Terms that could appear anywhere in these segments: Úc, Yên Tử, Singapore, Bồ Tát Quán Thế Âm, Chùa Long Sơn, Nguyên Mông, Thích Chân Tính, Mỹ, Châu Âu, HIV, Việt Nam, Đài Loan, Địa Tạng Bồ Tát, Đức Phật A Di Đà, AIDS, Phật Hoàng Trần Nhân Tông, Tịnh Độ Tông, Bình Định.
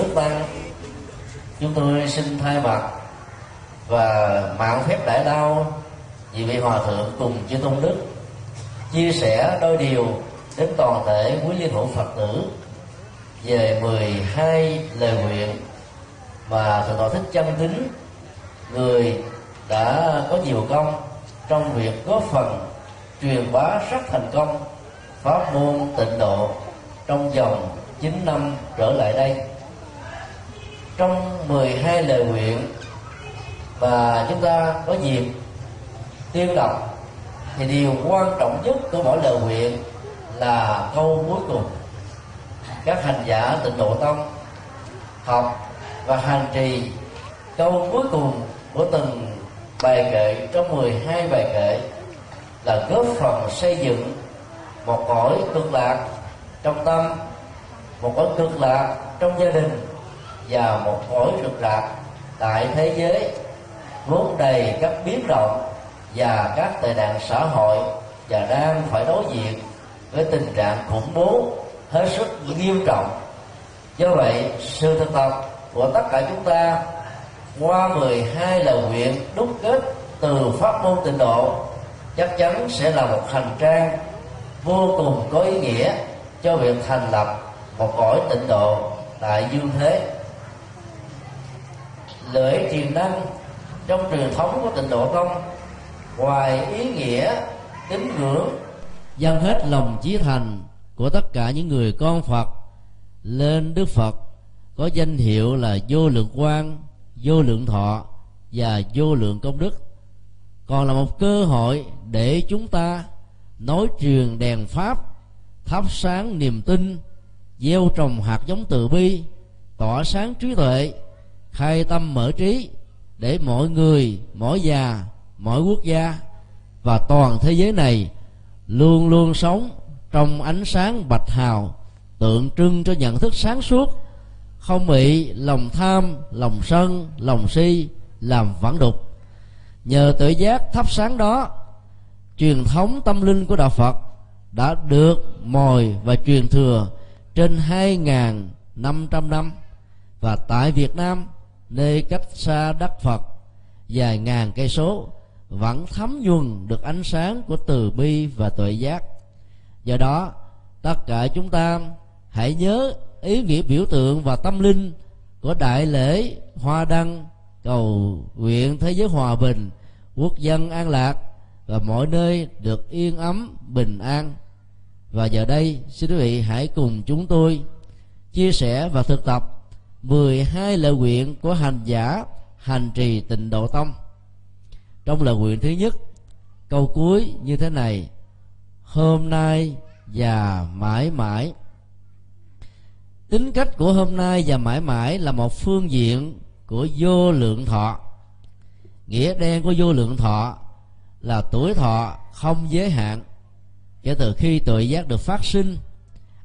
Chúng ta, chúng tôi xin thay mặt và mạo phép đại đao vì vị hòa thượng cùng chư tôn đức chia sẻ đôi điều đến toàn thể quý liên hữu Phật tử về 12 lời nguyện mà Thượng tọa Thích Chân Tính, người đã có nhiều công trong việc góp phần truyền bá rất thành công pháp môn Tịnh Độ trong vòng 9 năm trở lại đây. Trong 12 lời nguyện và chúng ta có dịp tuyên đọc thì điều quan trọng nhất của mỗi lời nguyện là câu cuối cùng. Các hành giả Tịnh Độ Tông học và hành trì câu cuối cùng của từng bài kệ trong 12 bài kệ là góp phần xây dựng một cõi cực lạc trong tâm, một cõi cực lạc trong gia đình và một cõi cực lạc tại thế giới vốn đầy các biến động và các tệ nạn xã hội và đang phải đối diện với tình trạng khủng bố hết sức nghiêm trọng. Do vậy, sự thực tập của tất cả chúng ta qua 12 lời nguyện đúc kết từ pháp môn Tịnh Độ chắc chắn sẽ là một hành trang vô cùng có ý nghĩa cho việc thành lập một cõi Tịnh Độ tại dương thế. Lễ triền đăng trong truyền thống của Tịnh Độ Tông ngoài ý nghĩa tín ngưỡng dâng hết lòng chí thành của tất cả những người con Phật lên Đức Phật có danh hiệu là vô lượng quang, vô lượng thọ và vô lượng công đức, còn là một cơ hội để chúng ta nối truyền đèn pháp, thắp sáng niềm tin, gieo trồng hạt giống từ bi, tỏa sáng trí tuệ, khai tâm mở trí để mọi người, mỗi già, mỗi quốc gia và toàn thế giới này luôn luôn sống trong ánh sáng bạch hào tượng trưng cho nhận thức sáng suốt, không bị lòng tham, lòng sân, lòng si làm vãn đục. Nhờ tự giác thắp sáng đó, truyền thống tâm linh của đạo Phật đã được mồi và truyền thừa trên 2.500 năm, và tại Việt Nam, nơi cách xa đất Phật vài ngàn cây số, vẫn thấm nhuần được ánh sáng của từ bi và tuệ giác. Do đó, tất cả chúng ta hãy nhớ ý nghĩa biểu tượng và tâm linh của đại lễ hoa đăng, cầu nguyện thế giới hòa bình, quốc dân an lạc và mọi nơi được yên ấm bình an. Và giờ đây, xin quý vị hãy cùng chúng tôi chia sẻ và thực tập 12 lời nguyện của hành giả hành trì Tịnh Độ Tông. Trong lời nguyện thứ nhất, câu cuối như thế này: hôm nay và mãi mãi. Tính cách của hôm nay và mãi mãi là một phương diện của vô lượng thọ. Nghĩa đen của vô lượng thọ là tuổi thọ không giới hạn. Kể từ khi tuệ giác được phát sinh,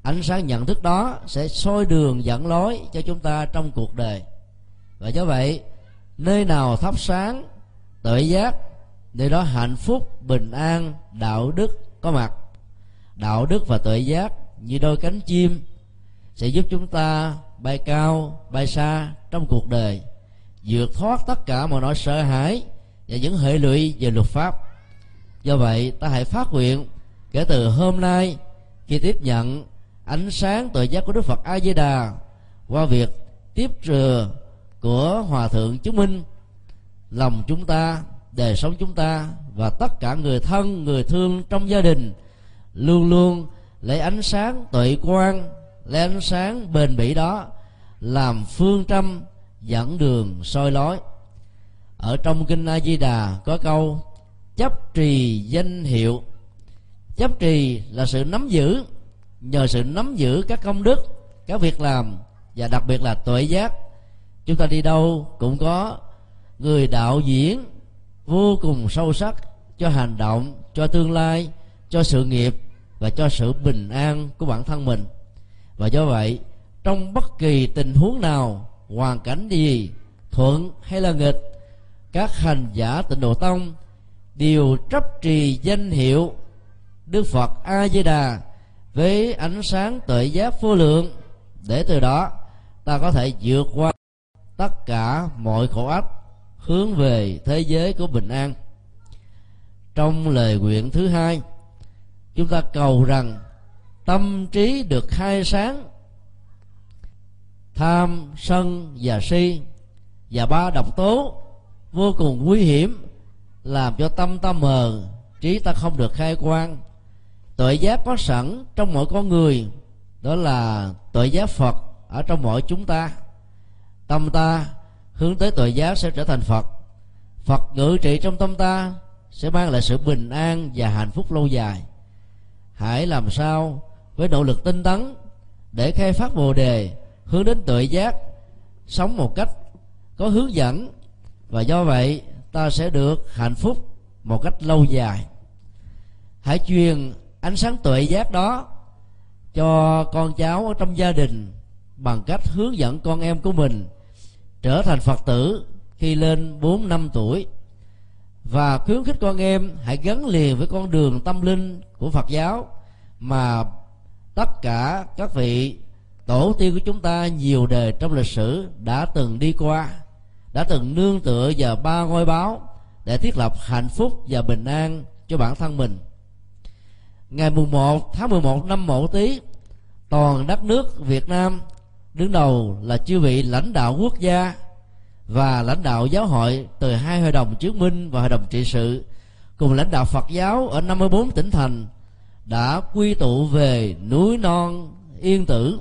ánh sáng nhận thức đó sẽ soi đường dẫn lối cho chúng ta trong cuộc đời. Và do vậy, nơi nào thắp sáng tuệ giác, nơi đó hạnh phúc, bình an, đạo đức có mặt. Đạo đức và tuệ giác như đôi cánh chim sẽ giúp chúng ta bay cao, bay xa trong cuộc đời, vượt thoát tất cả mọi nỗi sợ hãi và những hệ lụy về luật pháp. Do vậy, ta hãy phát nguyện kể từ hôm nay, khi tiếp nhận ánh sáng tuệ giác của Đức Phật A Di Đà qua việc tiếp rửa của Hòa Thượng Chứng Minh, lòng chúng ta, đời sống chúng ta và tất cả người thân, người thương trong gia đình luôn luôn lấy ánh sáng tuệ quang, lấy ánh sáng bền bỉ đó làm phương châm dẫn đường soi lối. Ở trong kinh A Di Đà có câu chấp trì danh hiệu. Chấp trì là sự nắm giữ. Nhờ sự nắm giữ các công đức, các việc làm và đặc biệt là tuệ giác, chúng ta đi đâu cũng có người đạo diễn vô cùng sâu sắc cho hành động, cho tương lai, cho sự nghiệp và cho sự bình an của bản thân mình. Và do vậy, trong bất kỳ tình huống nào, hoàn cảnh gì, thuận hay là nghịch, các hành giả Tịnh Độ Tông đều chấp trì danh hiệu Đức Phật A Di Đà với ánh sáng tuệ giác vô lượng Để từ đó ta có thể vượt qua tất cả mọi khổ ách, hướng về thế giới của bình an. Trong lời nguyện thứ hai, chúng ta cầu rằng tâm trí được khai sáng, tham, sân và si và ba độc tố vô cùng nguy hiểm, làm cho tâm ta mờ, trí ta không được khai quang. Tuệ giác có sẵn trong mỗi con người, đó là tuệ giác Phật ở trong mỗi chúng ta. Tâm ta hướng tới tuệ giác sẽ trở thành Phật. Phật ngự trị trong tâm ta sẽ mang lại sự bình an và hạnh phúc lâu dài. Hãy làm sao với nỗ lực tinh tấn để khai phát bồ đề, hướng đến tuệ giác, sống một cách có hướng dẫn, và do vậy ta sẽ được hạnh phúc một cách lâu dài. Hãy truyền ánh sáng tuệ giác đó cho con cháu ở trong gia đình bằng cách hướng dẫn con em của mình trở thành Phật tử khi lên 4-5 tuổi, và khuyến khích con em hãy gắn liền với con đường tâm linh của Phật giáo mà tất cả các vị tổ tiên của chúng ta nhiều đời trong lịch sử đã từng đi qua, đã từng nương tựa vào ba ngôi báo để thiết lập hạnh phúc và bình an cho bản thân mình. Ngày mùng 1 tháng 11 năm Mậu Tý, toàn đất nước Việt Nam, đứng đầu là chư vị lãnh đạo quốc gia và lãnh đạo giáo hội từ hai hội đồng chứng minh và hội đồng trị sự, cùng lãnh đạo Phật giáo ở 54 tỉnh thành đã quy tụ về núi non Yên Tử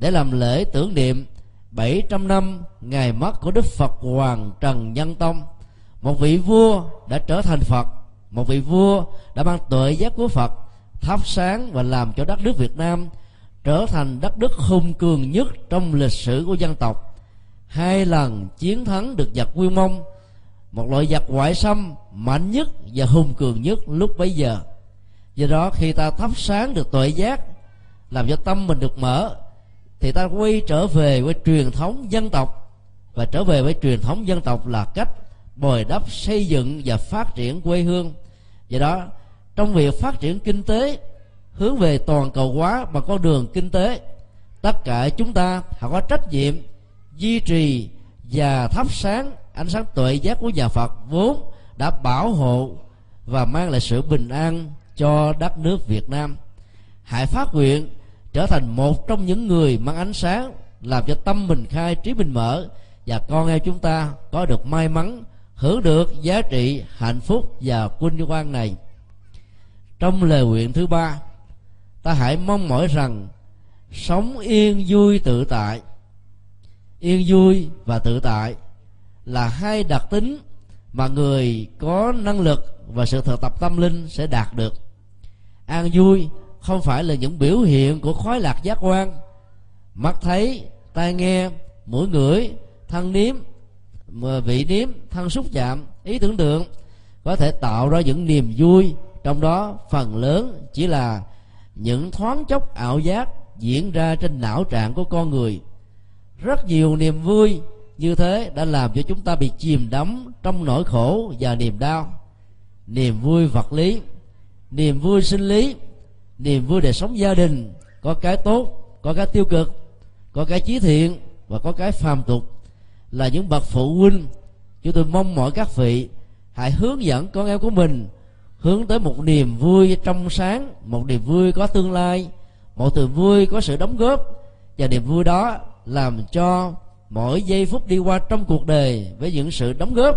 để làm lễ tưởng niệm 700 năm ngày mất của Đức Phật Hoàng Trần Nhân Tông, một vị vua đã trở thành Phật, một vị vua đã mang tuệ giác của Phật thắp sáng và làm cho đất nước Việt Nam trở thành đất nước hùng cường nhất trong lịch sử của dân tộc. 2 lần chiến thắng được giặc Nguyên Mông, một loại giặc ngoại xâm mạnh nhất và hùng cường nhất lúc bấy giờ. Do đó khi ta thắp sáng được tuệ giác, làm cho tâm mình được mở, thì ta quay trở về với truyền thống dân tộc, và trở về với truyền thống dân tộc là cách bồi đắp, xây dựng và phát triển quê hương. Do đó trong việc phát triển kinh tế, hướng về toàn cầu hóa bằng con đường kinh tế, tất cả chúng ta phải có trách nhiệm duy trì và thắp sáng ánh sáng tuệ giác của nhà Phật vốn đã bảo hộ và mang lại sự bình an cho đất nước Việt Nam. Hãy phát nguyện trở thành một trong những người mang ánh sáng, làm cho tâm mình khai, trí mình mở, và con em chúng ta có được may mắn hưởng được giá trị hạnh phúc và vinh quang này. Trong lời nguyện thứ ba, ta hãy mong mỏi rằng sống yên vui tự tại. Yên vui và tự tại là hai đặc tính mà người có năng lực và sự thực tập tâm linh sẽ đạt được. An vui không phải là những biểu hiện của khoái lạc giác quan, mắt thấy, tai nghe, mũi ngửi, thân nếm, vị nếm, thân xúc chạm, ý tưởng tượng có thể tạo ra những niềm vui, trong đó phần lớn chỉ là những thoáng chốc ảo giác diễn ra trên não trạng của con người. Rất nhiều niềm vui như thế đã làm cho chúng ta bị chìm đắm trong nỗi khổ và niềm đau. Niềm vui vật lý, niềm vui sinh lý, niềm vui đời sống gia đình, có cái tốt, có cái tiêu cực, có cái chí thiện và có cái phàm tục. Là những bậc phụ huynh, chúng tôi mong mỏi các vị hãy hướng dẫn con em của mình hướng tới một niềm vui trong sáng, một niềm vui có tương lai, một niềm vui có sự đóng góp, và niềm vui đó làm cho mỗi giây phút đi qua trong cuộc đời với những sự đóng góp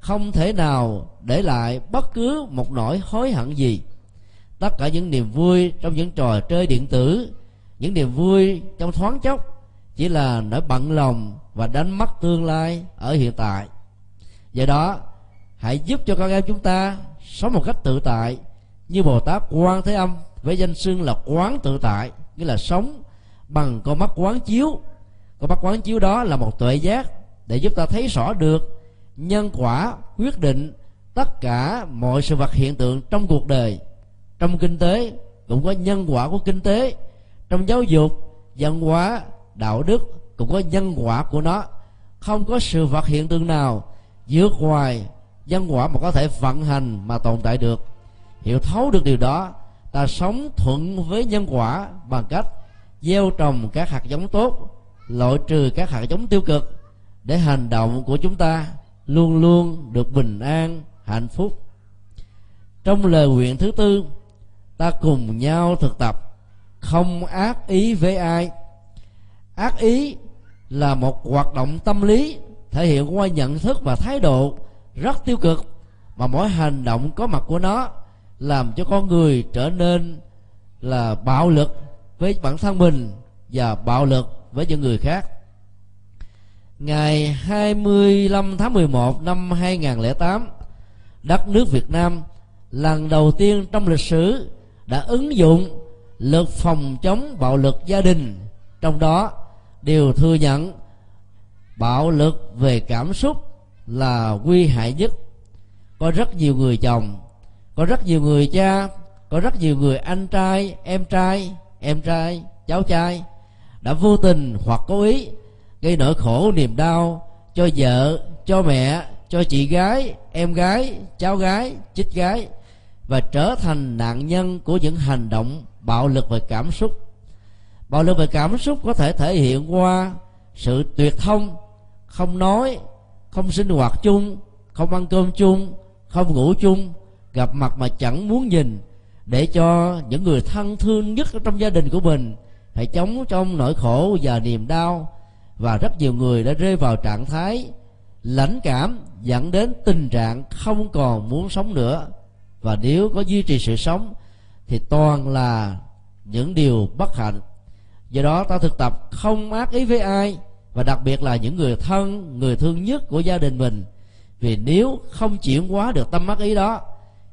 không thể nào để lại bất cứ một nỗi hối hận gì. Tất cả những niềm vui trong những trò chơi điện tử, những niềm vui trong thoáng chốc chỉ là nỗi bận lòng và đánh mất tương lai ở hiện tại. Do đó hãy giúp cho con em chúng ta sống một cách tự tại như Bồ Tát Quán Thế Âm với danh xưng là quán tự tại, nghĩa là sống bằng con mắt quán chiếu. Con mắt quán chiếu đó là một tuệ giác để giúp ta thấy rõ được nhân quả quyết định tất cả mọi sự vật hiện tượng trong cuộc đời. Trong kinh tế cũng có nhân quả của kinh tế, trong giáo dục, văn hóa, đạo đức cũng có nhân quả của nó. Không có sự vật hiện tượng nào vượt ngoài nhân quả mà có thể vận hành mà tồn tại được. Hiểu thấu được điều đó, ta sống thuận với nhân quả bằng cách gieo trồng các hạt giống tốt, loại trừ các hạt giống tiêu cực, để hành động của chúng ta luôn luôn được bình an, hạnh phúc. Trong lời nguyện thứ tư, ta cùng nhau thực tập không ác ý với ai. Ác ý là một hoạt động tâm lý thể hiện qua nhận thức và thái độ rất tiêu cực, mà mỗi hành động có mặt của nó làm cho con người trở nên là bạo lực với bản thân mình và bạo lực với những người khác. Ngày 25 tháng 11 năm 2008, đất nước Việt Nam lần đầu tiên trong lịch sử đã ứng dụng luật phòng chống bạo lực gia đình, trong đó đều thừa nhận bạo lực về cảm xúc là nguy hại nhất. Có rất nhiều người chồng, có rất nhiều người cha, có rất nhiều người anh trai, em trai, cháu trai đã vô tình hoặc cố ý gây nỗi khổ niềm đau cho vợ, cho mẹ, cho chị gái, em gái, cháu gái, chích gái, và trở thành nạn nhân của những hành động bạo lực về cảm xúc. Bạo lực về cảm xúc có thể thể hiện qua sự tuyệt thông, không nói, không sinh hoạt chung, không ăn cơm chung, không ngủ chung, gặp mặt mà chẳng muốn nhìn, để cho những người thân thương nhất trong gia đình của mình phải chống trong nỗi khổ và niềm đau. Và rất nhiều người đã rơi vào trạng thái lãnh cảm, dẫn đến tình trạng không còn muốn sống nữa. Và nếu có duy trì sự sống thì toàn là những điều bất hạnh. Do đó ta thực tập không ác ý với ai, và đặc biệt là những người thân, người thương nhất của gia đình mình. Vì nếu không chuyển hóa được tâm ác ý đó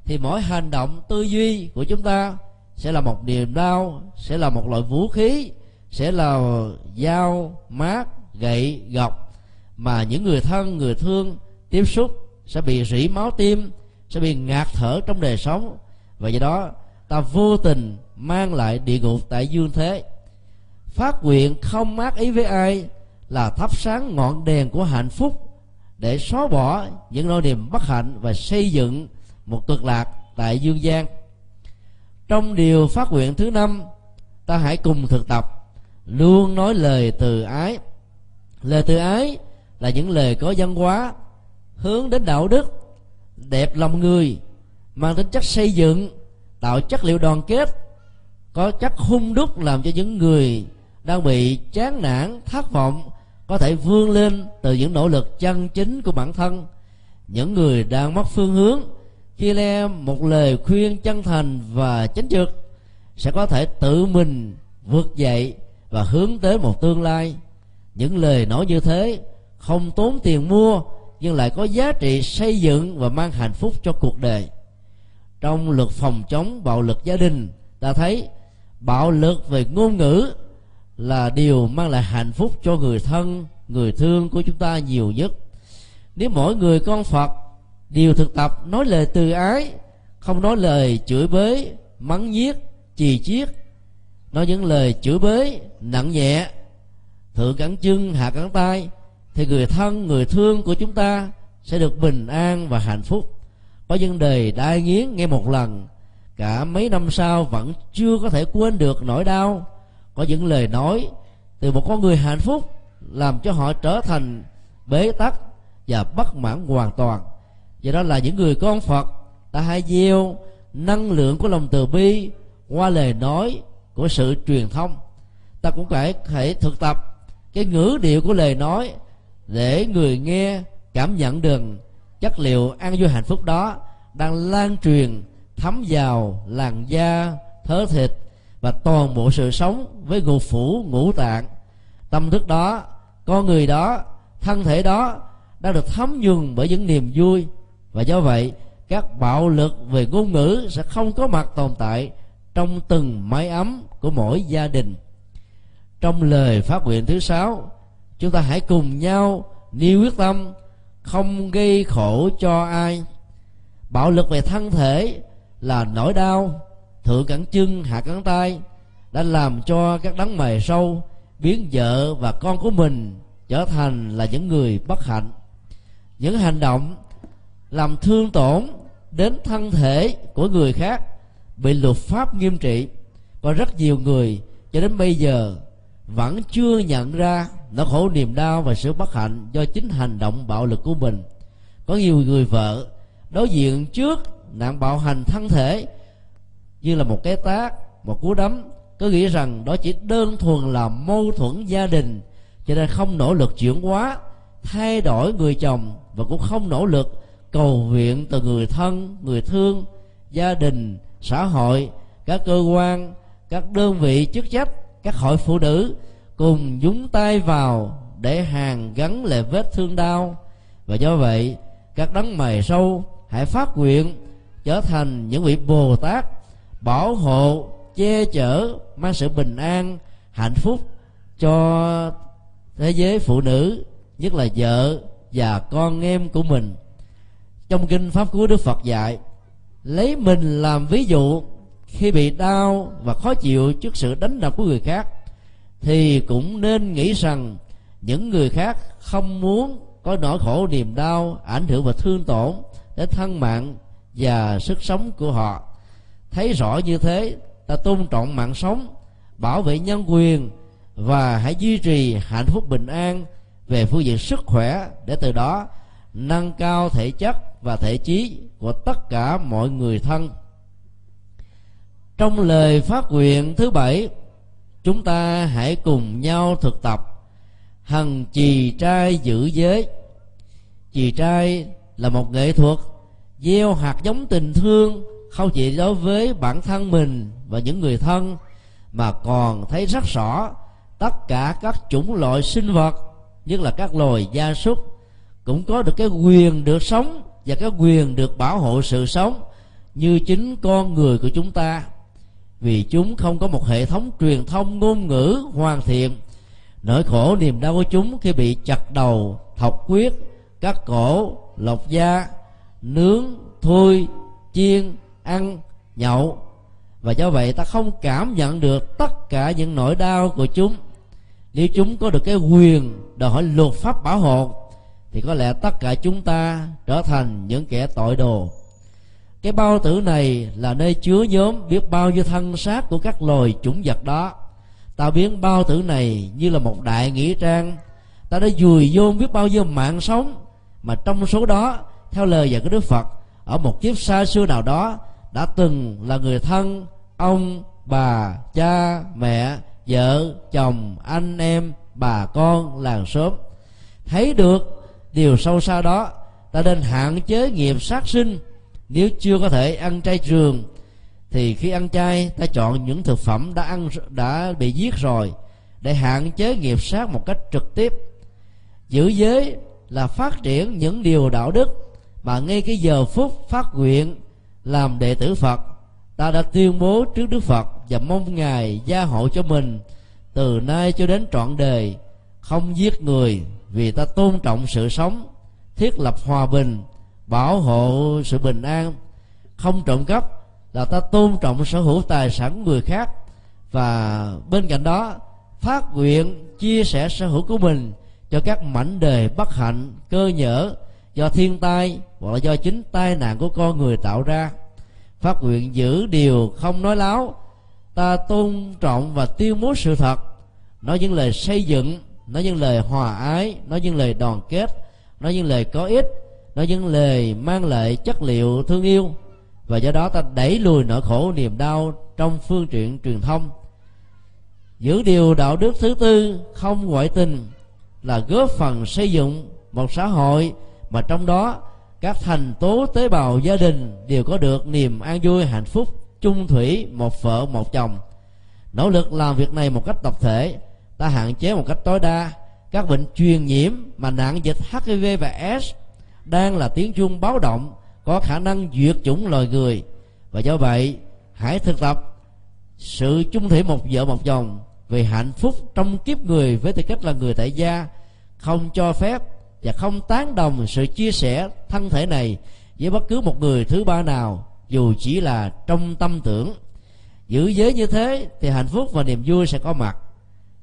thì mỗi hành động tư duy của chúng ta sẽ là một niềm đau, sẽ là một loại vũ khí, sẽ là dao, mát, gậy, gọc, mà những người thân, người thương tiếp xúc sẽ bị rỉ máu tim, sẽ bị ngạt thở trong đời sống. Và do đó ta vô tình mang lại địa ngục tại dương thế. Phát nguyện không ác ý với ai là thắp sáng ngọn đèn của hạnh phúc, để xóa bỏ những nỗi niềm bất hạnh và xây dựng một cực lạc tại dương gian. Trong điều phát nguyện thứ năm, ta hãy cùng thực tập luôn nói lời từ ái. Lời từ ái là những lời có văn hóa, hướng đến đạo đức, đẹp lòng người, mang tính chất xây dựng, tạo chất liệu đoàn kết, có chất hung đúc, làm cho những người đang bị chán nản, thất vọng có thể vươn lên từ những nỗ lực chân chính của bản thân. Những người đang mất phương hướng, khi nghe một lời khuyên chân thành và chính trực sẽ có thể tự mình vượt dậy và hướng tới một tương lai. Những lời nói như thế không tốn tiền mua, nhưng lại có giá trị xây dựng và mang hạnh phúc cho cuộc đời. Trong luật phòng chống bạo lực gia đình, ta thấy bạo lực về ngôn ngữ là điều mang lại hạnh phúc cho người thân, người thương của chúng ta nhiều nhất. Nếu mỗi người con Phật đều thực tập nói lời từ ái, không nói lời chửi bới, mắng nhiếc, chì chiết, nói những lời chửi bới nặng nhẹ, thượng cẳng chân, hạ cẳng tay, thì người thân, người thương của chúng ta sẽ được bình an và hạnh phúc. Có vấn đề đai nghiến nghe một lần, cả mấy năm sau vẫn chưa có thể quên được nỗi đau. Có những lời nói từ một con người hạnh phúc làm cho họ trở thành bế tắc và bất mãn hoàn toàn. Do đó là những người con Phật, ta hãy gieo năng lượng của lòng từ bi qua lời nói của sự truyền thông. Ta cũng phải thực tập cái ngữ điệu của lời nói để người nghe cảm nhận được chất liệu an vui hạnh phúc đó đang lan truyền, thấm vào làn da, thớ thịt và toàn bộ sự sống với ngũ phủ, ngũ tạng. Tâm thức đó, con người đó, thân thể đó đang được thấm nhuần bởi những niềm vui. Và do vậy các bạo lực về ngôn ngữ sẽ không có mặt tồn tại trong từng mái ấm của mỗi gia đình. Trong lời phát nguyện thứ sáu, chúng ta hãy cùng nhau nêu quyết tâm không gây khổ cho ai. Bạo lực về thân thể là nỗi đau thượng cẳng chân, hạ cẳng tay đã làm cho các đấng mày râu biến vợ và con của mình trở thành là những người bất hạnh. Những hành động làm thương tổn đến thân thể của người khác bị luật pháp nghiêm trị. Có rất nhiều người cho đến bây giờ vẫn chưa nhận ra nỗi khổ niềm đau và sự bất hạnh do chính hành động bạo lực của mình. Có nhiều người vợ đối diện trước nạn bạo hành thân thể như là một cái tát, một cú đấm, cứ nghĩ rằng đó chỉ đơn thuần là mâu thuẫn gia đình, cho nên không nỗ lực chuyển hóa, thay đổi người chồng, và cũng không nỗ lực cầu viện từ người thân, người thương, gia đình, xã hội, các cơ quan, các đơn vị chức trách, các hội phụ nữ cùng nhúng tay vào để hàn gắn lại vết thương đau. Và do vậy các đấng mày râu hãy phát nguyện trở thành những vị Bồ Tát bảo hộ, che chở, mang sự bình an, hạnh phúc cho thế giới phụ nữ, nhất là vợ và con em của mình. Trong kinh Pháp Cú, Đức Phật dạy lấy mình làm ví dụ, khi bị đau và khó chịu trước sự đánh đập của người khác thì cũng nên nghĩ rằng những người khác không muốn có nỗi khổ niềm đau ảnh hưởng và thương tổn đến thân mạng và sức sống của họ. Thấy rõ như thế, ta tôn trọng mạng sống, bảo vệ nhân quyền và hãy duy trì hạnh phúc bình an về phương diện sức khỏe, để từ đó nâng cao thể chất và thể trí của tất cả mọi người thân. Trong lời phát nguyện thứ 7, chúng ta hãy cùng nhau thực tập hằng trì trai giữ giới. Trì trai là một nghệ thuật gieo hạt giống tình thương, không chỉ đối với bản thân mình và những người thân, mà còn thấy rất rõ tất cả các chủng loại sinh vật, nhất là các loài gia súc, cũng có được cái quyền được sống và cái quyền được bảo hộ sự sống như chính con người của chúng ta. Vì chúng không có một hệ thống truyền thông ngôn ngữ hoàn thiện, nỗi khổ niềm đau của chúng khi bị chặt đầu, thọc huyết, cắt cổ, lột da, nướng, thui, chiên, ăn, nhậu, và do vậy ta không cảm nhận được tất cả những nỗi đau của chúng. Nếu chúng có được cái quyền đòi hỏi luật pháp bảo hộ thì có lẽ tất cả chúng ta trở thành những kẻ tội đồ. Cái bao tử này là nơi chứa nhóm biết bao nhiêu thân xác của các loài chủng vật đó. Ta biến bao tử này như là một đại nghĩa trang, ta đã dùi vô biết bao nhiêu mạng sống, mà trong số đó, theo lời dạy của Đức Phật, ở một kiếp xa xưa nào đó đã từng là người thân, ông, bà, cha, mẹ, vợ, chồng, anh em, bà con, làng xóm. Thấy được điều sâu xa đó, ta nên hạn chế nghiệp sát sinh. Nếu chưa có thể ăn chay trường thì khi ăn chay ta chọn những thực phẩm đã bị giết rồi, để hạn chế nghiệp sát một cách trực tiếp. Giữ giới là phát triển những điều đạo đức mà ngay cái giờ phút phát nguyện làm đệ tử Phật, ta đã tuyên bố trước Đức Phật và mong Ngài gia hộ cho mình từ nay cho đến trọn đời. Không giết người, vì ta tôn trọng sự sống, thiết lập hòa bình, bảo hộ sự bình an. Không trộm cắp là ta tôn trọng sở hữu tài sản của người khác, và bên cạnh đó phát nguyện chia sẻ sở hữu của mình cho các mảnh đời bất hạnh, cơ nhỡ do thiên tai hoặc là do chính tai nạn của con người tạo ra. Phát nguyện giữ điều không nói láo, ta tôn trọng và tuyên bố sự thật, nói những lời xây dựng, nói những lời hòa ái, nói những lời đoàn kết, nói những lời có ích, nói những lời mang lại chất liệu thương yêu. Và do đó ta đẩy lùi nỗi khổ niềm đau trong phương tiện truyền thông. Giữ điều đạo đức thứ 4, không ngoại tình, là góp phần xây dựng một xã hội mà trong đó các thành tố tế bào gia đình đều có được niềm an vui, hạnh phúc, chung thủy, một vợ một chồng. Nỗ lực làm việc này một cách tập thể, ta hạn chế một cách tối đa các bệnh truyền nhiễm mà nạn dịch HIV và AIDS đang là tiếng chuông báo động có khả năng diệt chủng loài người. Và do vậy hãy thực tập sự chung thủy một vợ một chồng vì hạnh phúc trong kiếp người với tư cách là người tại gia, không cho phép và không tán đồng sự chia sẻ thân thể này với bất cứ một người thứ ba nào, dù chỉ là trong tâm tưởng. Giữ giới như thế thì hạnh phúc và niềm vui sẽ có mặt.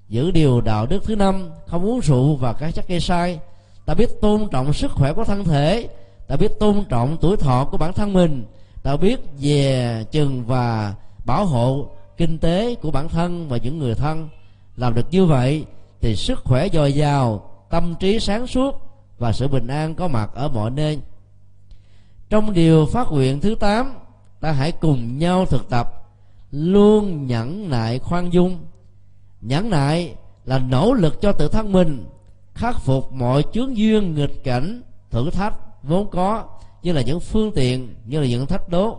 Giữ điều đạo đức thứ 5, không uống rượu và các chất gây say. Ta biết tôn trọng sức khỏe của thân thể, ta biết tôn trọng tuổi thọ của bản thân mình, ta biết dè chừng và bảo hộ kinh tế của bản thân và những người thân. Làm được như vậy thì sức khỏe dồi dào, tâm trí sáng suốt và sự bình an có mặt ở mọi nơi. Trong điều phát nguyện thứ 8, ta hãy cùng nhau thực tập luôn nhẫn nại khoan dung. Nhẫn nại là nỗ lực cho tự thân mình khắc phục mọi chướng duyên, nghịch cảnh, thử thách vốn có, như là những phương tiện, như là những thách đố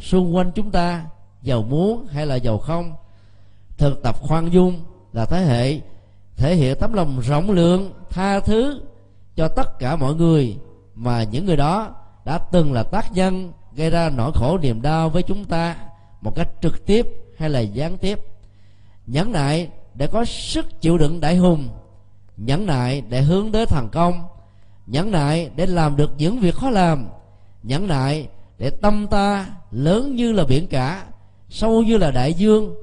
xung quanh chúng ta, giàu muốn hay là giàu không. Thực tập khoan dung là thể hiện tấm lòng rộng lượng, tha thứ cho tất cả mọi người mà những người đó đã từng là tác nhân gây ra nỗi khổ niềm đau với chúng ta một cách trực tiếp hay là gián tiếp. Nhẫn nại để có sức chịu đựng đại hùng, nhẫn nại để hướng tới thành công, nhẫn nại để làm được những việc khó làm, nhẫn nại để tâm ta lớn như là biển cả, sâu như là đại dương,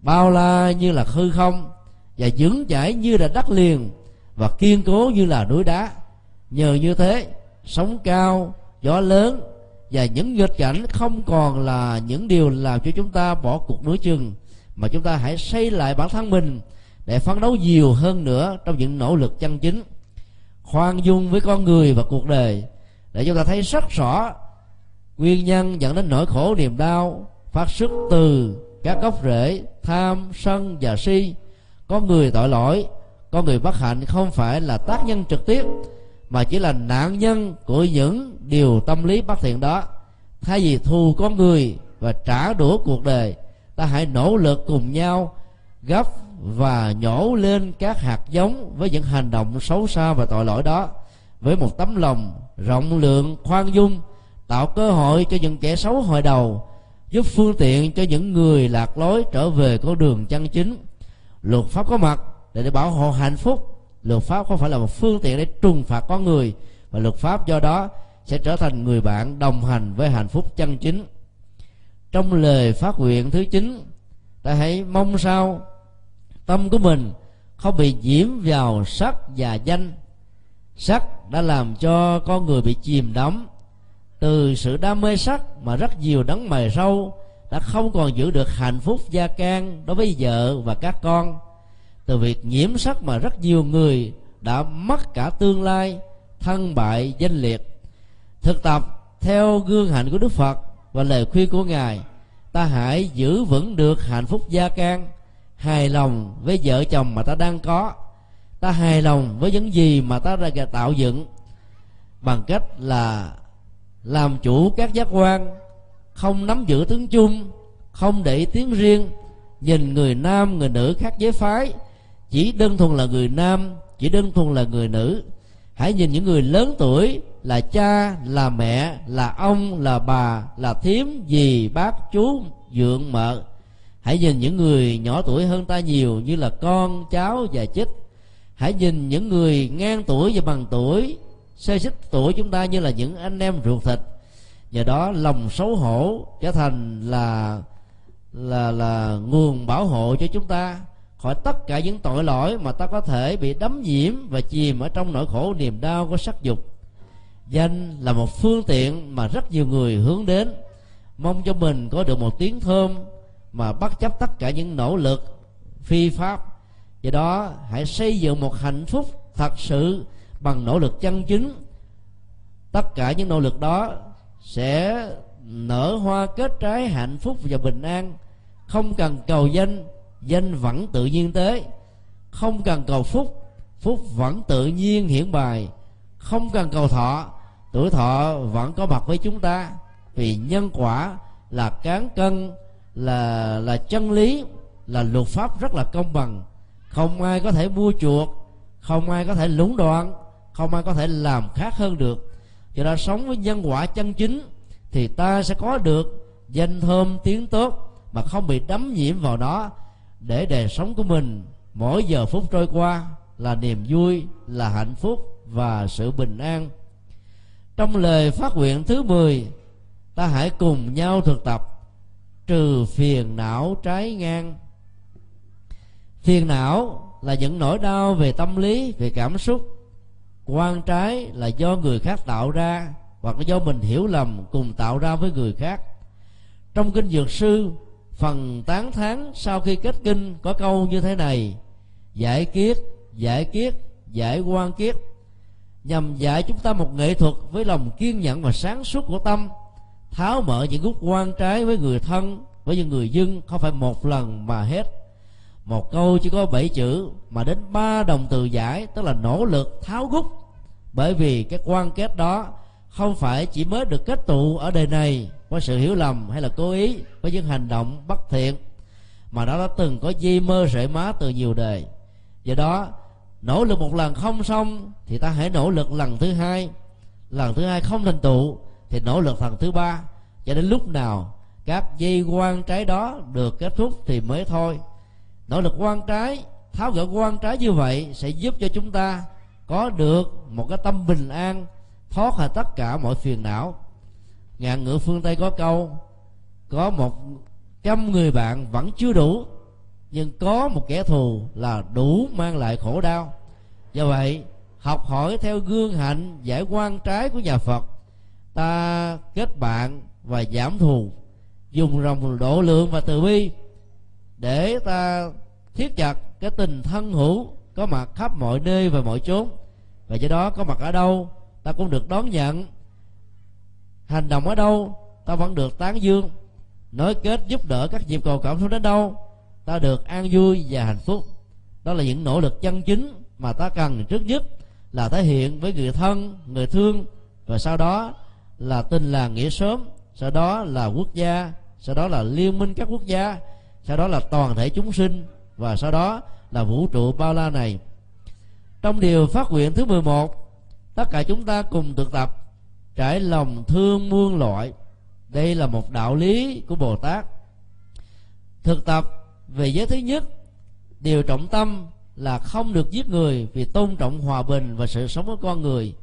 bao la như là hư không, và vững chãi như là đất liền, và kiên cố như là núi đá. Nhờ như thế, sóng cao, gió lớn và những nghịch cảnh không còn là những điều làm cho chúng ta bỏ cuộc nửa chừng, mà chúng ta hãy xây lại bản thân mình để phấn đấu nhiều hơn nữa trong những nỗ lực chân chính. Khoan dung với con người và cuộc đời để chúng ta thấy rất rõ nguyên nhân dẫn đến nỗi khổ niềm đau phát xuất từ các gốc rễ tham, sân và si. Có người tội lỗi, có người bất hạnh không phải là tác nhân trực tiếp mà chỉ là nạn nhân của những điều tâm lý bất thiện đó. Thay vì thù con người và trả đũa cuộc đời, ta hãy nỗ lực cùng nhau gấp và nhổ lên các hạt giống với những hành động xấu xa và tội lỗi đó, với một tấm lòng rộng lượng khoan dung, tạo cơ hội cho những kẻ xấu hồi đầu, giúp phương tiện cho những người lạc lối trở về con đường chân chính. Luật pháp có mặt để bảo hộ hạnh phúc. Luật pháp không phải là một phương tiện để trừng phạt con người, và luật pháp do đó sẽ trở thành người bạn đồng hành với hạnh phúc chân chính. Trong lời phát nguyện thứ 9, ta hãy mong sao tâm của mình không bị nhiễm vào sắc và danh. Sắc đã làm cho con người bị chìm đắm. Từ sự đam mê sắc mà rất nhiều đấng mày râu đã không còn giữ được hạnh phúc gia can đối với vợ và các con. Từ việc nhiễm sắc mà rất nhiều người đã mất cả tương lai, thân bại danh liệt. Thực tập theo gương hạnh của Đức Phật và lời khuyên của Ngài, ta hãy giữ vững được hạnh phúc gia can, hài lòng với vợ chồng mà ta đang có, ta hài lòng với những gì mà ta đã tạo dựng, bằng cách là làm chủ các giác quan, không nắm giữ tướng chung, không để tiếng riêng, nhìn người nam người nữ khác giới phái, chỉ đơn thuần là người nam, chỉ đơn thuần là người nữ. Hãy nhìn những người lớn tuổi là cha, là mẹ, là ông, là bà, là thím, dì, bác, chú, dượng, mợ. Hãy nhìn những người nhỏ tuổi hơn ta nhiều như là con, cháu và chích. Hãy nhìn những người ngang tuổi và bằng tuổi, xê xích tuổi chúng ta như là những anh em ruột thịt. Nhờ đó lòng xấu hổ trở thành là nguồn bảo hộ cho chúng ta khỏi tất cả những tội lỗi mà ta có thể bị đắm nhiễm và chìm ở trong nỗi khổ niềm đau của sắc dục. Danh là một phương tiện mà rất nhiều người hướng đến, mong cho mình có được một tiếng thơm mà bất chấp tất cả những nỗ lực phi pháp. Do đó hãy xây dựng một hạnh phúc thật sự bằng nỗ lực chân chính. Tất cả những nỗ lực đó sẽ nở hoa kết trái hạnh phúc và bình an. Không cần cầu danh, danh vẫn tự nhiên tới. Không cần cầu phúc, phúc vẫn tự nhiên hiển bài. Không cần cầu thọ, tuổi thọ vẫn có mặt với chúng ta. Vì nhân quả là cán cân, là chân lý, là luật pháp rất là công bằng. Không ai có thể mua chuộc, không ai có thể lũng đoạn, không ai có thể làm khác hơn được. Cho nên sống với nhân quả chân chính thì ta sẽ có được danh thơm tiếng tốt mà không bị đắm nhiễm vào nó, để đời sống của mình mỗi giờ phút trôi qua là niềm vui, là hạnh phúc và sự bình an. Trong lời phát nguyện thứ 10, ta hãy cùng nhau thực tập trừ phiền não trái ngang. Phiền não là những nỗi đau về tâm lý, về cảm xúc. Quan trái là do người khác tạo ra, hoặc do mình hiểu lầm cùng tạo ra với người khác. Trong kinh Dược Sư, Phần tán thán sau khi kết kinh có câu như thế này: giải kiết, giải kiết, giải quan kiết, nhằm dạy chúng ta một nghệ thuật với lòng kiên nhẫn và sáng suốt của tâm, tháo mở những gút quan trái với người thân, với những người dưng, không phải một lần mà hết. Một câu chỉ có 7 chữ mà đến 3 đồng từ giải, tức là nỗ lực tháo gút. Bởi vì cái quan kết đó không phải chỉ mới được kết tụ ở đời này qua sự hiểu lầm hay là cố ý với những hành động bất thiện, mà nó đã từng có dây mơ rễ má từ nhiều đời. Do đó, nỗ lực một lần không xong thì ta hãy nỗ lực lần thứ hai. Lần thứ hai không thành tựu thì nỗ lực lần thứ ba, cho đến lúc nào các dây quan trái đó được kết thúc thì mới thôi. Nỗ lực quan trái, tháo gỡ quan trái như vậy sẽ giúp cho chúng ta có được một cái tâm bình an, thoát khỏi tất cả mọi phiền não. Ngạn ngữ phương Tây có câu: có 100 người bạn vẫn chưa đủ, nhưng có một kẻ thù là đủ mang lại khổ đau. Do vậy, học hỏi theo gương hạnh giải quan trái của nhà Phật, ta kết bạn và giảm thù, dùng lòng độ lượng và từ bi để ta thiết chặt cái tình thân hữu có mặt khắp mọi nơi và mọi chốn. Và do đó, có mặt ở đâu ta cũng được đón nhận, hành động ở đâu ta vẫn được tán dương, nối kết giúp đỡ các nhịp cầu cảm xúc đến đâu ta được an vui và hạnh phúc. Đó là những nỗ lực chân chính mà ta cần trước nhất là thể hiện với người thân, người thương, và sau đó là tình làng nghĩa xóm, sau đó là quốc gia, sau đó là liên minh các quốc gia, sau đó là toàn thể chúng sinh, và sau đó là vũ trụ bao la này. Trong điều phát nguyện thứ 11, tất cả chúng ta cùng thực tập trải lòng thương muôn loại. Đây là một đạo lý của Bồ Tát. Thực tập về giới thứ nhất, điều trọng tâm là không được giết người, vì tôn trọng hòa bình và sự sống của con người.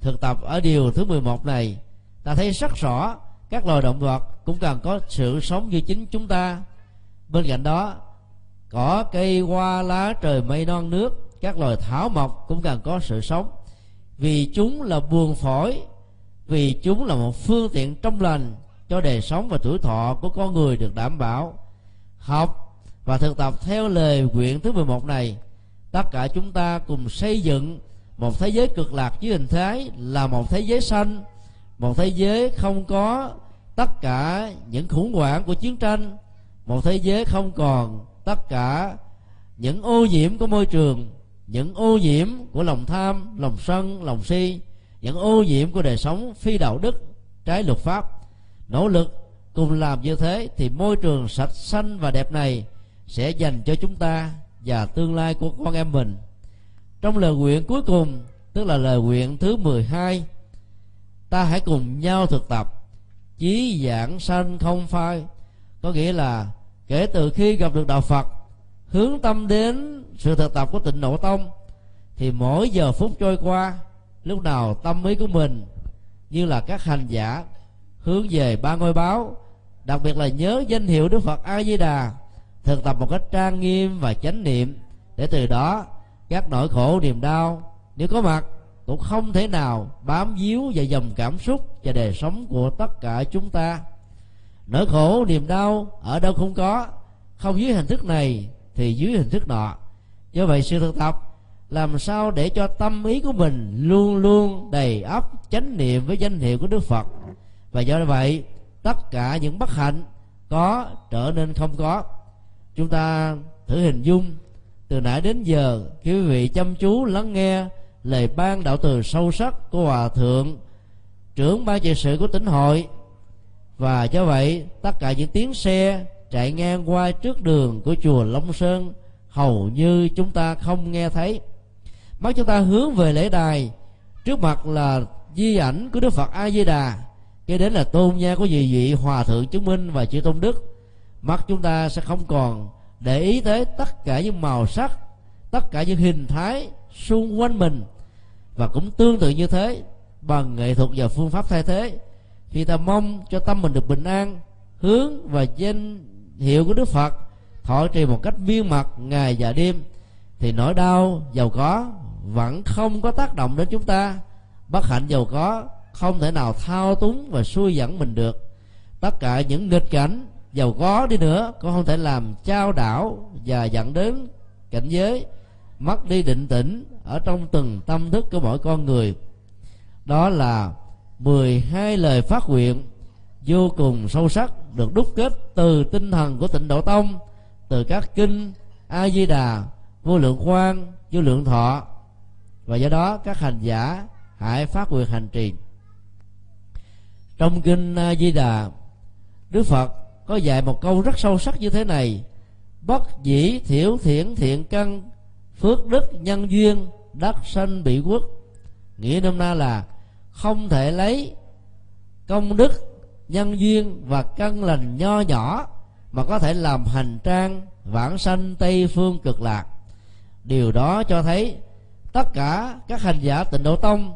Thực tập ở điều thứ 11 này, ta thấy rất rõ các loài động vật cũng cần có sự sống như chính chúng ta. Bên cạnh đó, cỏ cây hoa lá trời mây non nước, các loài thảo mộc cũng cần có sự sống, vì chúng là buồng phổi, vì chúng là một phương tiện trong lành cho đời sống và tuổi thọ của con người được đảm bảo. Học và thực tập theo lời nguyện thứ 11 này, tất cả chúng ta cùng xây dựng một thế giới cực lạc dưới hình thái là một thế giới xanh, một thế giới không có tất cả những khủng hoảng của chiến tranh, một thế giới không còn tất cả những ô nhiễm của môi trường, những ô nhiễm của lòng tham, lòng sân, lòng si, những ô nhiễm của đời sống phi đạo đức, trái luật pháp. Nỗ lực cùng làm như thế thì môi trường sạch xanh và đẹp này sẽ dành cho chúng ta và tương lai của con em mình. Trong lời nguyện cuối cùng, tức là lời nguyện thứ 12, ta hãy cùng nhau thực tập chí giảng sanh không phai. Có nghĩa là kể từ khi gặp được đạo Phật, hướng tâm đến sự thực tập của Tịnh Độ Tông, thì mỗi giờ phút trôi qua, lúc nào tâm ý của mình như là các hành giả hướng về ba ngôi báo, đặc biệt là nhớ danh hiệu Đức Phật A Di Đà, thực tập một cách trang nghiêm và chánh niệm, để từ đó các nỗi khổ niềm đau nếu có mặt cũng không thể nào bám víu vào dòng cảm xúc và đời sống của tất cả chúng ta. Nỗi khổ niềm đau ở đâu không có, không dưới hình thức này thì dưới hình thức nọ. Do vậy, sự thực tập làm sao để cho tâm ý của mình luôn luôn đầy ắp chánh niệm với danh hiệu của Đức Phật, và do vậy tất cả những bất hạnh có trở nên không có. Chúng ta thử hình dung, từ nãy đến giờ khi quý vị chăm chú lắng nghe lời ban đạo từ sâu sắc của Hòa Thượng trưởng ban trị sự của tỉnh hội, và do vậy tất cả những tiếng xe chạy ngang qua trước đường của chùa Long Sơn hầu như chúng ta không nghe thấy. Mắt chúng ta hướng về lễ đài, trước mặt là di ảnh của Đức Phật A Di Đà, kế đến là tôn nha của vị vị Hòa Thượng Chứng Minh và chư Tôn Đức. Mắt chúng ta sẽ không còn để ý tới tất cả những màu sắc, tất cả những hình thái xung quanh mình. Và cũng tương tự như thế, bằng nghệ thuật và phương pháp thay thế, khi ta mong cho tâm mình được bình an, hướng và danh hiệu của Đức Phật thọ trì một cách viên mật ngày và đêm, thì nỗi đau giàu có vẫn không có tác động đến chúng ta, bất hạnh giàu có không thể nào thao túng và xuôi dẫn mình được. Tất cả những nghịch cảnh giàu có đi nữa cũng không thể làm chao đảo và dẫn đến cảnh giới mất đi định tĩnh ở trong từng tâm thức của mỗi con người. Đó là 12 lời phát nguyện vô cùng sâu sắc được đúc kết từ tinh thần của Tịnh Độ Tông, từ các kinh A Di Đà, Vô Lượng Quang, Vô Lượng Thọ. Và do đó các hành giả hãy phát nguyện hành trì. Trong kinh A Di Đà, Đức Phật có dạy một câu rất sâu sắc như thế này: bất dĩ thiểu thiện thiện căn, phước đức nhân duyên, đắc sanh bị quốc. Nghĩa nôm na là không thể lấy công đức, nhân duyên và căn lành nho nhỏ mà có thể làm hành trang vãng sanh Tây Phương Cực Lạc. Điều đó cho thấy tất cả các hành giả Tịnh Độ Tông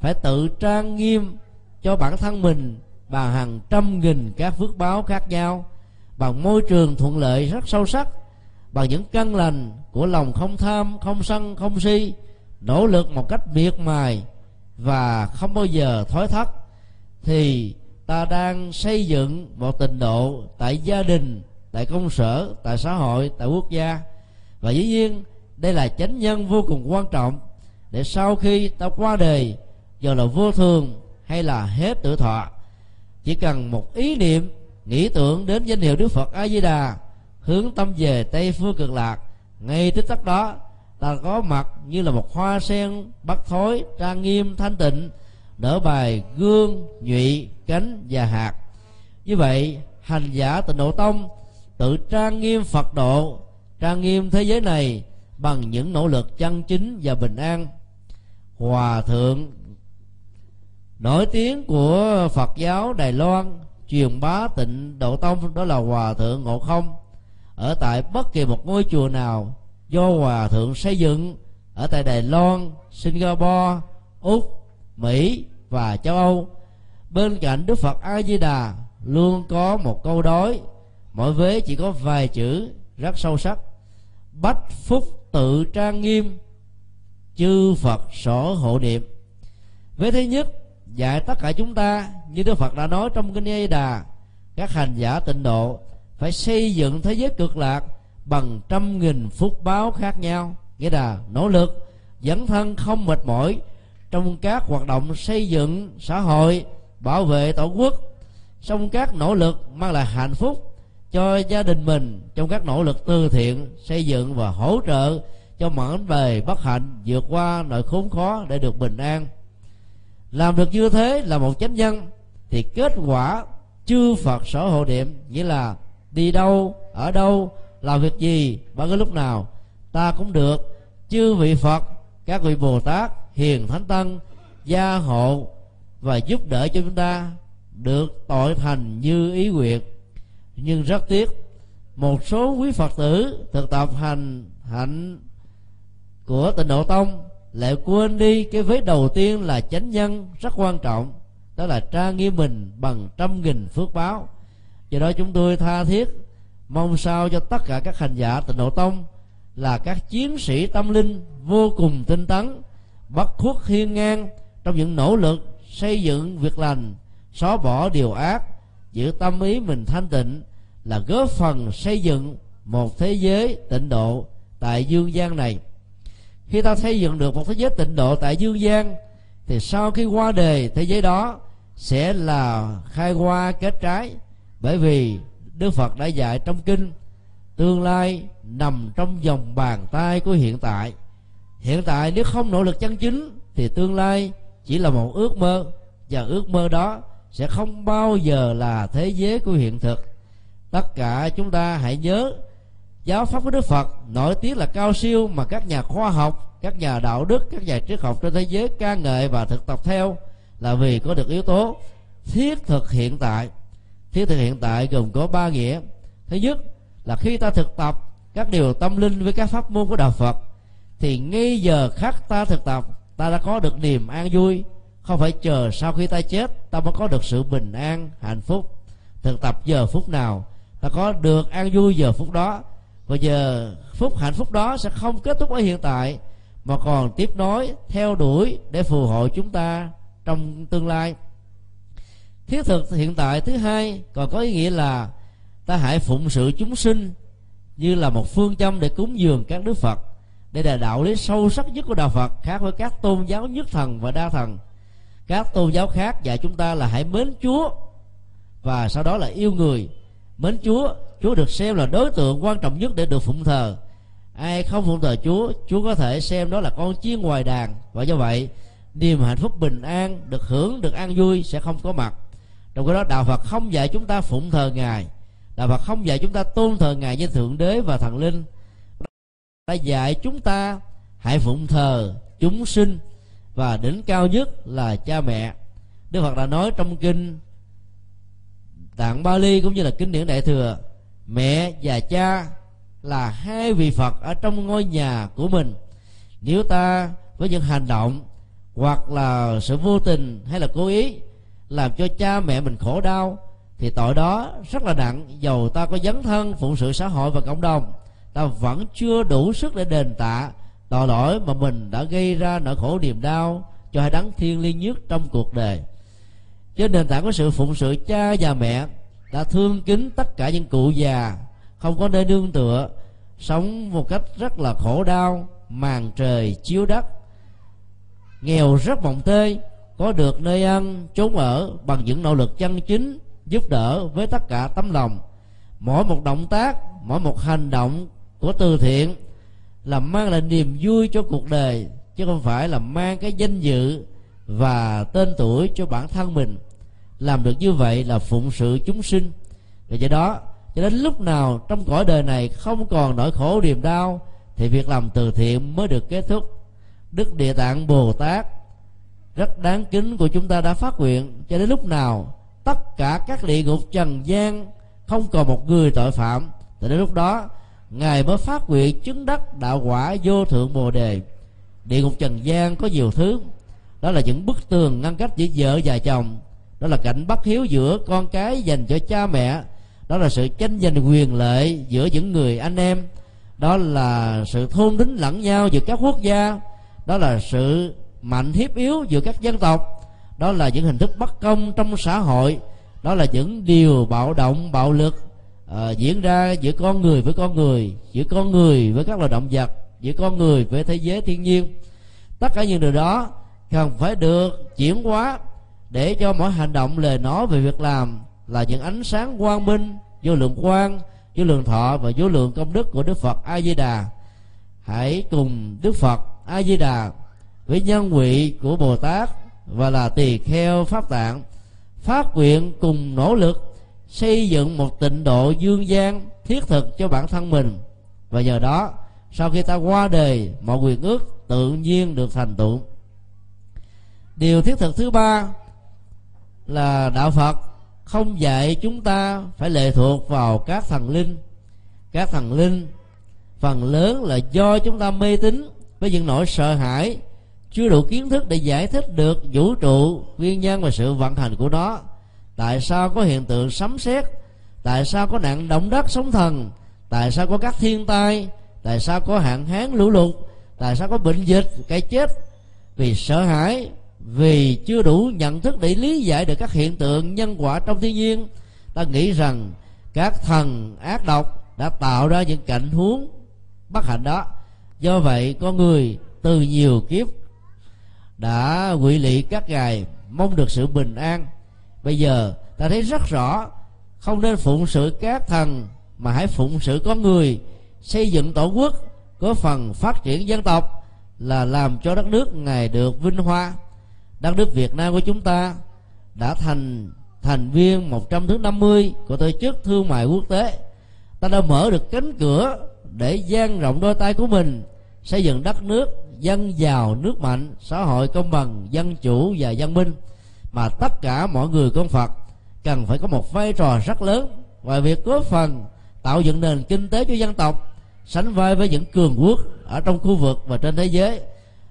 phải tự trang nghiêm cho bản thân mình bằng hàng trăm nghìn các phước báo khác nhau, bằng môi trường thuận lợi rất sâu sắc, bằng những căn lành của lòng không tham, không sân, không si, nỗ lực một cách miệt mài và không bao giờ thối thất, thì ta đang xây dựng một Tịnh độ tại gia đình, tại công sở, tại xã hội, tại quốc gia. Và dĩ nhiên đây là chánh nhân vô cùng quan trọng để sau khi ta qua đời, dù là vô thường hay là hết tuổi thọ, chỉ cần một ý niệm nghĩ tưởng đến danh hiệu Đức Phật A Di Đà, hướng tâm về Tây Phương Cực Lạc, ngay tích tắc đó ta có mặt như là một hoa sen bắt thối, trang nghiêm thanh tịnh, nở bài gương, nhụy, cánh và hạt. Như vậy, hành giả Tịnh Độ Tông tự trang nghiêm Phật độ, trang nghiêm thế giới này bằng những nỗ lực chân chính và bình an. Hòa thượng nổi tiếng của Phật giáo Đài Loan truyền bá Tịnh Độ Tông đó là Hòa thượng Ngộ Không. Ở tại bất kỳ một ngôi chùa nào do Hòa thượng xây dựng ở tại Đài Loan, Singapore, Úc, Mỹ và Châu Âu, bên cạnh Đức Phật A Di Đà luôn có một câu đối, mỗi vế chỉ có vài chữ rất sâu sắc: bách phúc tự trang nghiêm, chư Phật sở hộ niệm. Vế thứ nhất dạy tất cả chúng ta, như Đức Phật đã nói trong kinh A Di Đà, các hành giả Tịnh độ phải xây dựng thế giới Cực Lạc bằng trăm nghìn phúc báo khác nhau, nghĩa là nỗ lực dẫn thân không mệt mỏi trong các hoạt động xây dựng xã hội, bảo vệ tổ quốc, trong các nỗ lực mang lại hạnh phúc cho gia đình mình, trong các nỗ lực từ thiện xây dựng và hỗ trợ cho mảnh bề bất hạnh vượt qua nỗi khốn khó để được bình an. Làm được như thế là một chánh nhân thì kết quả chư Phật sở hộ niệm, nghĩa là đi đâu, ở đâu, làm việc gì, bất cứ lúc nào ta cũng được chư vị Phật, các vị Bồ Tát, hiền thánh tăng gia hộ và giúp đỡ cho chúng ta được tội thành như ý nguyện. Nhưng rất tiếc, một số quý Phật tử thực tập hành hạnh của Tịnh Độ Tông lại quên đi cái vế đầu tiên là chánh nhân rất quan trọng, đó là trang nghiêm mình bằng trăm nghìn phước báo. Do đó chúng tôi tha thiết mong sao cho tất cả các hành giả Tịnh Độ Tông là các chiến sĩ tâm linh vô cùng tinh tấn, bất khuất hiên ngang trong những nỗ lực xây dựng việc lành, xóa bỏ điều ác, giữ tâm ý mình thanh tịnh, là góp phần xây dựng một thế giới tịnh độ tại dương gian này. Khi ta xây dựng được một thế giới tịnh độ tại dương gian thì sau khi qua đời, thế giới đó sẽ là khai hoa kết trái. Bởi vì Đức Phật đã dạy trong kinh, tương lai nằm trong vòng bàn tay của hiện tại. Hiện tại nếu không nỗ lực chân chính thì tương lai chỉ là một ước mơ, và ước mơ đó sẽ không bao giờ là thế giới của hiện thực. Tất cả chúng ta hãy nhớ, giáo pháp của Đức Phật nổi tiếng là cao siêu mà các nhà khoa học, các nhà đạo đức, các nhà triết học trên thế giới ca ngợi và thực tập theo, là vì có được yếu tố thiết thực hiện tại. Thiết thực hiện tại gồm có ba nghĩa. Thứ nhất là khi ta thực tập các điều tâm linh với các pháp môn của Đạo Phật thì ngay giờ khắc ta thực tập, ta đã có được niềm an vui, không phải chờ sau khi ta chết ta mới có được sự bình an, hạnh phúc. Thực tập giờ phút nào ta có được an vui giờ phút đó, và giờ phút hạnh phúc đó sẽ không kết thúc ở hiện tại mà còn tiếp nối, theo đuổi để phù hộ chúng ta trong tương lai. Thiết thực hiện tại thứ hai còn có ý nghĩa là ta hãy phụng sự chúng sinh như là một phương châm để cúng dường các đức Phật. Đây là đạo lý sâu sắc nhất của đạo Phật, khác với các tôn giáo nhất thần và đa thần. Các tôn giáo khác dạy chúng ta là hãy mến Chúa và sau đó là yêu người. Mến Chúa, Chúa được xem là đối tượng quan trọng nhất để được phụng thờ. Ai không phụng thờ Chúa, Chúa có thể xem đó là con chiên ngoài đàn, và do vậy niềm hạnh phúc bình an được hưởng, được an vui sẽ không có mặt. Trong cái đó đạo Phật không dạy chúng ta phụng thờ Ngài, đạo Phật không dạy chúng ta tôn thờ Ngài như Thượng Đế và Thần Linh. Đã dạy chúng ta hãy phụng thờ chúng sinh và đỉnh cao nhất là cha mẹ. Đức Phật đã nói trong kinh Tạng Bali cũng như là kinh điển Đại Thừa, mẹ và cha là hai vị Phật ở trong ngôi nhà của mình. Nếu ta với những hành động hoặc là sự vô tình hay là cố ý làm cho cha mẹ mình khổ đau thì tội đó rất là nặng. Dầu ta có dấn thân phụng sự xã hội và cộng đồng, ta vẫn chưa đủ sức để đền tạ tội lỗi mà mình đã gây ra nỗi khổ niềm đau cho hai đấng thiêng liêng nhất trong cuộc đời. Trên nền tảng của sự phụng sự cha và mẹ, đã thương kính tất cả những cụ già không có nơi nương tựa, sống một cách rất là khổ đau, màn trời chiếu đất, nghèo rất mồng tơi, có được nơi ăn chốn ở bằng những nỗ lực chân chính, giúp đỡ với tất cả tấm lòng. Mỗi một động tác, mỗi một hành động của từ thiện là mang lại niềm vui cho cuộc đời, chứ không phải là mang cái danh dự và tên tuổi cho bản thân mình. Làm được như vậy là phụng sự chúng sinh. Và do đó cho đến lúc nào trong cõi đời này không còn nỗi khổ niềm đau thì việc làm từ thiện mới được kết thúc. Đức Địa Tạng Bồ Tát rất đáng kính của chúng ta đã phát nguyện cho đến lúc nào tất cả các địa ngục trần gian không còn một người tội phạm, thì đến lúc đó Ngài mới phát nguyện chứng đắc đạo quả vô thượng bồ đề. Địa ngục trần gian có nhiều thứ, đó là những bức tường ngăn cách giữa vợ và chồng, đó là cảnh bất hiếu giữa con cái dành cho cha mẹ, đó là sự tranh giành quyền lợi giữa những người anh em, đó là sự thôn tính lẫn nhau giữa các quốc gia, đó là sự mạnh hiếp yếu giữa các dân tộc, đó là những hình thức bất công trong xã hội, đó là những điều bạo động bạo lực diễn ra giữa con người với con người, giữa con người với các loài động vật, giữa con người với thế giới thiên nhiên. Tất cả những điều đó cần phải được chuyển hóa để cho mỗi hành động, lời nói về việc làm là những ánh sáng quang minh, vô lượng quang, vô lượng thọ và vô lượng công đức của Đức Phật A Di Đà. Hãy cùng Đức Phật A Di Đà với nhân huệ của Bồ Tát và là tỳ kheo Pháp Tạng phát nguyện cùng nỗ lực xây dựng một tịnh độ dương gian thiết thực cho bản thân mình, và nhờ đó sau khi ta qua đời mọi quyền ước tự nhiên được thành tựu. Điều thiết thực thứ ba là đạo Phật không dạy chúng ta phải lệ thuộc vào các thần linh. Các thần linh phần lớn là do chúng ta mê tín với những nỗi sợ hãi, chưa đủ kiến thức để giải thích được vũ trụ, nguyên nhân và sự vận hành của nó. Tại sao có hiện tượng sấm sét? Tại sao có nạn động đất sóng thần? Tại sao có các thiên tai? Tại sao có hạn hán lũ lụt? Tại sao có bệnh dịch, cái chết? Vì sợ hãi, vì chưa đủ nhận thức để lý giải được các hiện tượng nhân quả trong thiên nhiên, ta nghĩ rằng các thần ác độc đã tạo ra những cảnh huống bất hạnh đó. Do vậy con người từ nhiều kiếp đã quỵ lị các ngài mong được sự bình an. Bây giờ ta thấy rất rõ, không nên phụng sự các thần mà hãy phụng sự con người, xây dựng tổ quốc, góp phần phát triển dân tộc là làm cho đất nước ngày được vinh hoa. Đất nước Việt Nam của chúng ta đã thành viên 150 của tổ chức thương mại quốc tế. Ta đã mở được cánh cửa để dang rộng đôi tay của mình, xây dựng đất nước dân giàu nước mạnh, xã hội công bằng, dân chủ và văn minh. Mà tất cả mọi người con Phật cần phải có một vai trò rất lớn và việc góp phần tạo dựng nền kinh tế cho dân tộc, sánh vai với những cường quốc ở trong khu vực và trên thế giới.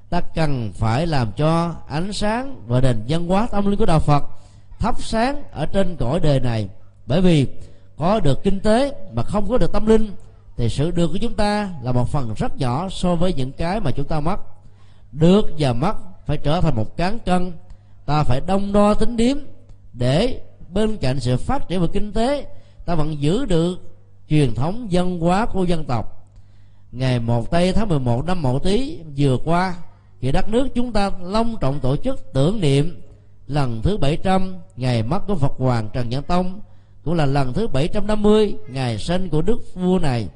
Ta cần phải làm cho ánh sáng và nền văn hóa tâm linh của đạo Phật thắp sáng ở trên cõi đời này. Bởi vì có được kinh tế mà không có được tâm linh thì sự được của chúng ta là một phần rất nhỏ so với những cái mà chúng ta mất. Được và mất phải trở thành một cán cân, ta phải đong đo tính điểm để bên cạnh sự phát triển về kinh tế, ta vẫn giữ được truyền thống văn hóa của dân tộc. Ngày 1 tây tháng 11 năm Mậu Tý vừa qua thì đất nước chúng ta long trọng tổ chức tưởng niệm lần thứ 700 ngày mất của Phật Hoàng Trần Nhân Tông, cũng là lần thứ 750 ngày sinh của đức vua này.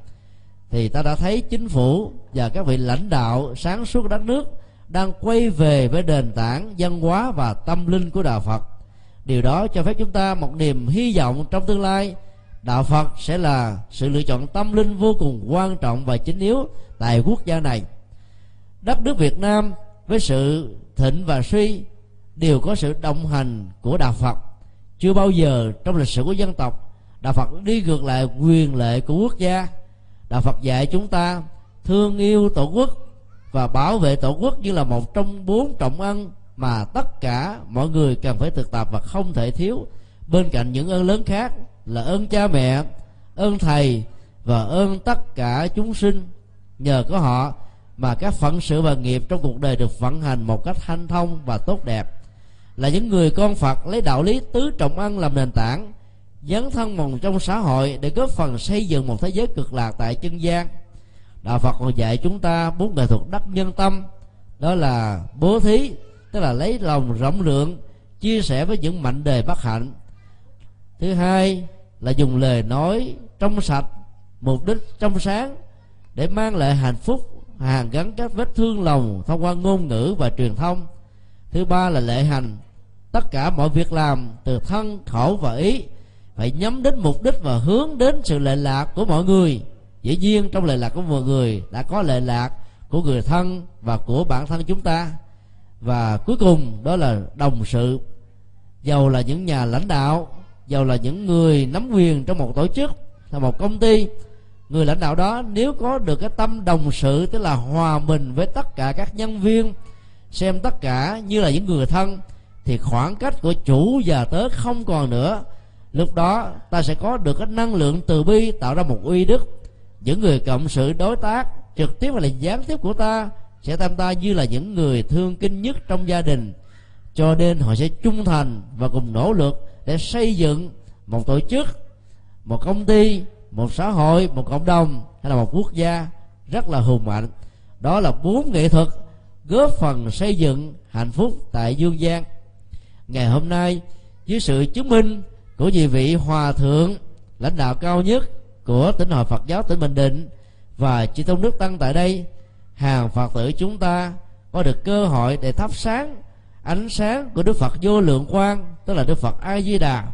Thì ta đã thấy chính phủ và các vị lãnh đạo sáng suốt đất nước đang quay về với nền tảng văn hóa và tâm linh của đạo Phật. Điều đó cho phép chúng ta một niềm hy vọng trong tương lai đạo Phật sẽ là sự lựa chọn tâm linh vô cùng quan trọng và chính yếu tại quốc gia này. Đất nước Việt Nam với sự thịnh và suy đều có sự đồng hành của đạo Phật. Chưa bao giờ trong lịch sử của dân tộc đạo Phật đi ngược lại quyền lệ của quốc gia. Đạo Phật dạy chúng ta thương yêu tổ quốc và bảo vệ tổ quốc như là một trong 4 trọng ân mà tất cả mọi người cần phải thực tập và không thể thiếu, bên cạnh những ơn lớn khác là ơn cha mẹ, ơn thầy và ơn tất cả chúng sinh. Nhờ có họ mà các phận sự và nghiệp trong cuộc đời được vận hành một cách hanh thông và tốt đẹp. Là những người con Phật lấy đạo lý tứ trọng ân làm nền tảng, dấn thân mình trong xã hội để góp phần xây dựng một thế giới cực lạc tại chân gian. Đạo Phật còn dạy chúng ta 4 nghệ thuật đắc nhân tâm, đó là bố thí, tức là lấy lòng rộng lượng chia sẻ với những mệnh đề bất hạnh. Thứ hai là dùng lời nói trong sạch, mục đích trong sáng để mang lại hạnh phúc, hàn gắn các vết thương lòng thông qua ngôn ngữ và truyền thông. Thứ ba là lễ hành, tất cả mọi việc làm từ thân, khẩu và ý phải nhắm đến mục đích và hướng đến sự lợi lạc của mọi người. Dĩ nhiên trong lợi lạc của mọi người đã có lợi lạc của người thân và của bản thân chúng ta. Và cuối cùng đó là đồng sự, dầu là những nhà lãnh đạo, dầu là những người nắm quyền trong một tổ chức hay một công ty. Người lãnh đạo đó nếu có được cái tâm đồng sự, tức là hòa mình với tất cả các nhân viên, xem tất cả như là những người thân, thì khoảng cách của chủ và tớ không còn nữa. Lúc đó ta sẽ có được cái năng lượng từ bi tạo ra một uy đức. Những người cộng sự, đối tác trực tiếp và gián tiếp của ta sẽ xem ta như là những người thương kính nhất trong gia đình, cho nên họ sẽ trung thành và cùng nỗ lực để xây dựng một tổ chức, một công ty, một xã hội, một cộng đồng hay là một quốc gia rất là hùng mạnh. Đó là 4 nghệ thuật góp phần xây dựng hạnh phúc tại dương gian. Ngày hôm nay dưới sự chứng minh của vị hòa thượng lãnh đạo cao nhất của tỉnh hội Phật giáo tỉnh Bình Định và chư tôn đức tăng tại đây, hàng Phật tử chúng ta có được cơ hội để thắp sáng ánh sáng của Đức Phật vô lượng quang, tức là Đức Phật A Di Đà.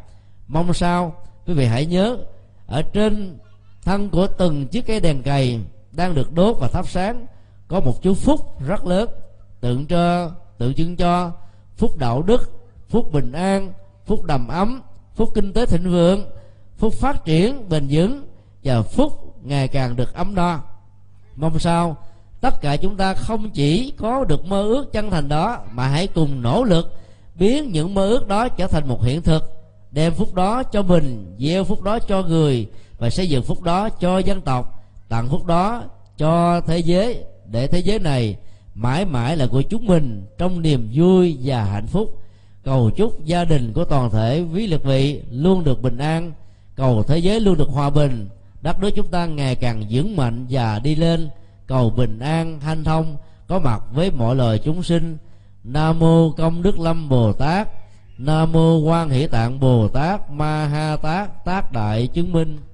Mong sao quý vị hãy nhớ, ở trên thân của từng chiếc cây đèn cầy đang được đốt và thắp sáng có một chú phúc rất lớn, tượng trưng cho phúc đạo đức, phúc bình an, phúc đầm ấm, phúc kinh tế thịnh vượng, phúc phát triển bền vững và phúc ngày càng được ấm no. Mong sao tất cả chúng ta không chỉ có được mơ ước chân thành đó, mà hãy cùng nỗ lực biến những mơ ước đó trở thành một hiện thực, đem phúc đó cho mình, gieo phúc đó cho người và xây dựng phúc đó cho dân tộc, tặng phúc đó cho thế giới, để thế giới này mãi mãi là của chúng mình trong niềm vui và hạnh phúc. Cầu chúc gia đình của toàn thể quý lực vị luôn được bình an, cầu thế giới luôn được hòa bình, đất nước chúng ta ngày càng vững mạnh và đi lên, cầu bình an hanh thông có mặt với mọi loài chúng sinh. Nam mô Công Đức Lâm Bồ Tát, Nam mô Quan Hỷ Tạng Bồ Tát Ma Ha Tát Tác Đại Chứng Minh.